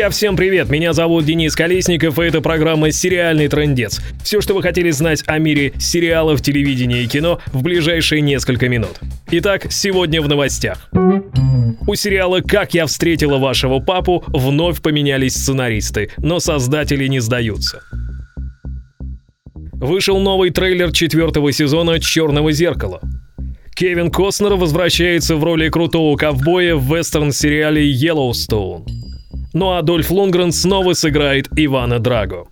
Друзья, всем привет! Меня зовут Денис Колесников, и это программа «Сериальный трындец». Все, что вы хотели знать о мире сериалов, телевидения и кино в ближайшие несколько минут. Итак, сегодня в новостях. У сериала «Как я встретила вашего папу» вновь поменялись сценаристы, но создатели не сдаются. Вышел новый трейлер четвертого сезона «Черного зеркала». Кевин Костнер возвращается в роли крутого ковбоя в вестерн-сериале «Yellowstone». Ну а Дольф Лундгрен снова сыграет Ивана Драго.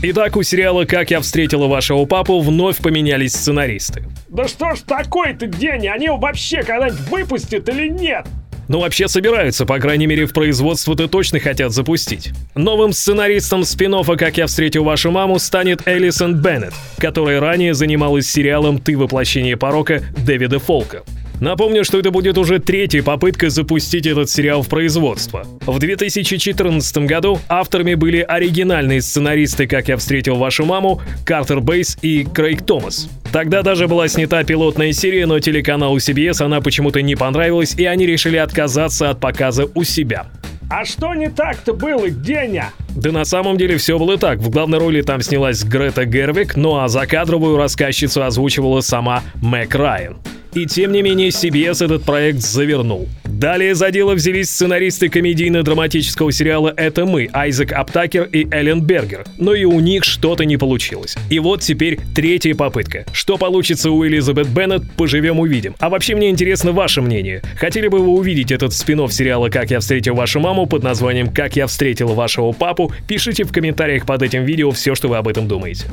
Итак, у сериала «Как я встретила вашего папу» вновь поменялись сценаристы. Да что ж такой-то день, они его вообще когда-нибудь выпустят или нет? Ну вообще собираются, по крайней мере в производство-то точно хотят запустить. Новым сценаристом спин-оффа «Как я встретил вашу маму» станет Элисон Беннетт, которая ранее занималась сериалом «Ты воплощение порока» Дэвида Фолка. Напомню, что это будет уже третья попытка запустить этот сериал в производство. В 2014 году авторами были оригинальные сценаристы «Как я встретил вашу маму» Картер Бейс и Крейг Томас. Тогда даже была снята пилотная серия, но телеканалу CBS она почему-то не понравилась, и они решили отказаться от показа у себя. А что не так-то было, Деня? Да на самом деле все было так. В главной роли там снялась Грета Гервик, ну а закадровую рассказчицу озвучивала сама Мэк Райан. И тем не менее CBS этот проект завернул. Далее за дело взялись сценаристы комедийно-драматического сериала «Это мы» Айзек Аптакер и Эллен Бергер, но и у них что-то не получилось. И вот теперь третья попытка. Что получится у Элизабет Беннет, поживем увидим. А вообще мне интересно ваше мнение. Хотели бы вы увидеть этот спин-офф сериала «Как я встретил вашу маму» под названием «Как я встретила вашего папу»? Пишите в комментариях под этим видео все, что вы об этом думаете.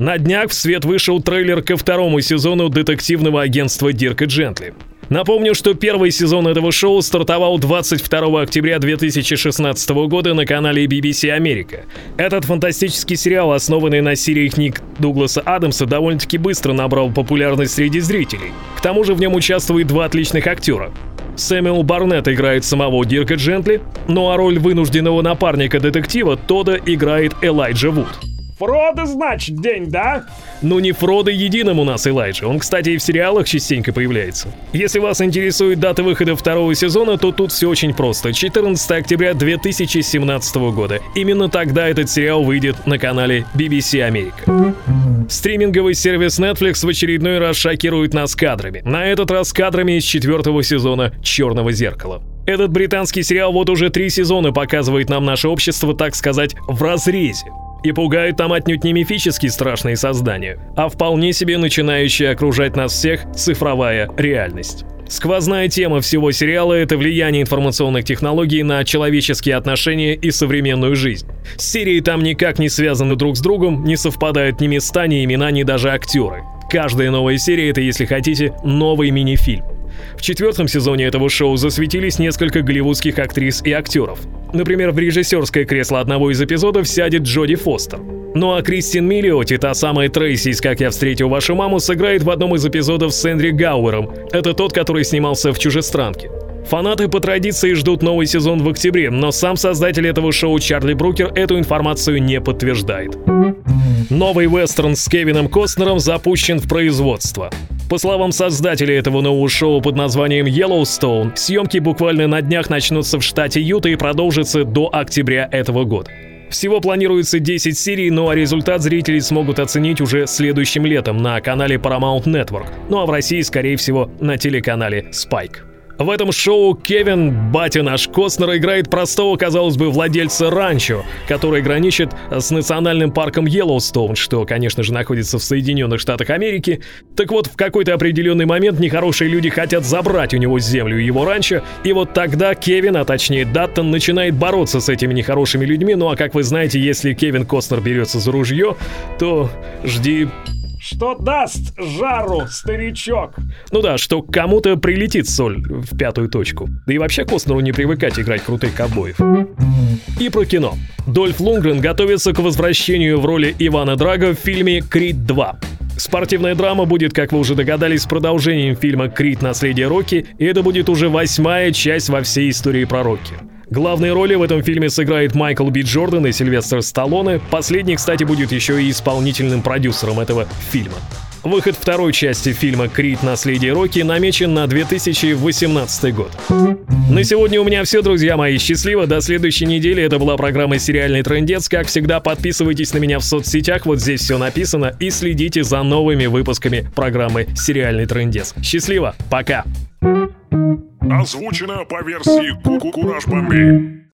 На днях в свет вышел трейлер ко второму сезону детективного агентства Дирка Джентли. Напомню, что первый сезон этого шоу стартовал 22 октября 2016 года на канале BBC America. Этот фантастический сериал, основанный на серии книг Дугласа Адамса, довольно-таки быстро набрал популярность среди зрителей. К тому же в нем участвуют два отличных актера. Сэмюэл Барнетт играет самого Дирка Джентли, ну а роль вынужденного напарника детектива Тодда играет Элайджа Вуд. Фродо, значит, день, да? Ну не Фродо единым у нас Элайджа, он, кстати, и в сериалах частенько появляется. Если вас интересует дата выхода второго сезона, то тут все очень просто. 14 октября 2017 года. Именно тогда этот сериал выйдет на канале BBC America. Стриминговый сервис Netflix в очередной раз шокирует нас кадрами. На этот раз кадрами из четвертого сезона «Черного зеркала». Этот британский сериал вот уже 3 сезона показывает нам наше общество, так сказать, в разрезе. И пугают там отнюдь не мифически страшные создания, а вполне себе начинающая окружать нас всех цифровая реальность. Сквозная тема всего сериала — это влияние информационных технологий на человеческие отношения и современную жизнь. Серии там никак не связаны друг с другом, не совпадают ни места, ни имена, ни даже актеры. Каждая новая серия — это, если хотите, новый мини-фильм. В 4-м сезоне этого шоу засветились несколько голливудских актрис и актеров. Например, в режиссерское кресло одного из эпизодов сядет Джоди Фостер. Ну а Кристин Миллиоти, та самая Трейси из «Как я встретил вашу маму», сыграет в одном из эпизодов с Эндрю Гауэром. Это тот, который снимался в «Чужестранке». Фанаты по традиции ждут новый сезон в октябре, но сам создатель этого шоу Чарли Брукер эту информацию не подтверждает. Новый вестерн с Кевином Костнером запущен в производство. По словам создателя этого нового шоу под названием «Yellowstone», съемки буквально на днях начнутся в штате Юта и продолжатся до октября этого года. Всего планируется 10 серий, ну а результат зрители смогут оценить уже следующим летом на канале Paramount Network, ну а в России, скорее всего, на телеканале Spike. В этом шоу Кевин, батя наш Костнер, играет простого, казалось бы, владельца ранчо, который граничит с национальным парком Йеллоустоун, что, конечно же, находится в Соединенных Штатах Америки. Так вот, в какой-то определенный момент нехорошие люди хотят забрать у него землю и его ранчо, и вот тогда Кевин, а точнее Даттон, начинает бороться с этими нехорошими людьми, ну а как вы знаете, если Кевин Костнер берется за ружье, то жди... Что даст жару, старичок? Ну да, что кому-то прилетит соль в 5-ю точку. Да и вообще Костнеру не привыкать играть крутых ковбоев. И про кино. Дольф Лундгрен готовится к возвращению в роли Ивана Драго в фильме «Крид 2». Спортивная драма будет, как вы уже догадались, продолжением фильма «Крид. Наследие Рокки», и это будет уже 8-я часть во всей истории про Рокки. Главные роли в этом фильме сыграет Майкл Би Джордан и Сильвестр Сталлоне. Последний, кстати, будет еще и исполнительным продюсером этого фильма. Выход второй части фильма «Крид. Наследие Рокки» намечен на 2018 год. На сегодня у меня все, друзья мои. Счастливо. До следующей недели. Это была программа «Сериальный трындец». Как всегда, подписывайтесь на меня в соцсетях. Вот здесь все написано. И следите за новыми выпусками программы «Сериальный трындец». Счастливо. Пока. Озвучено по версии Кукураж Бомбей.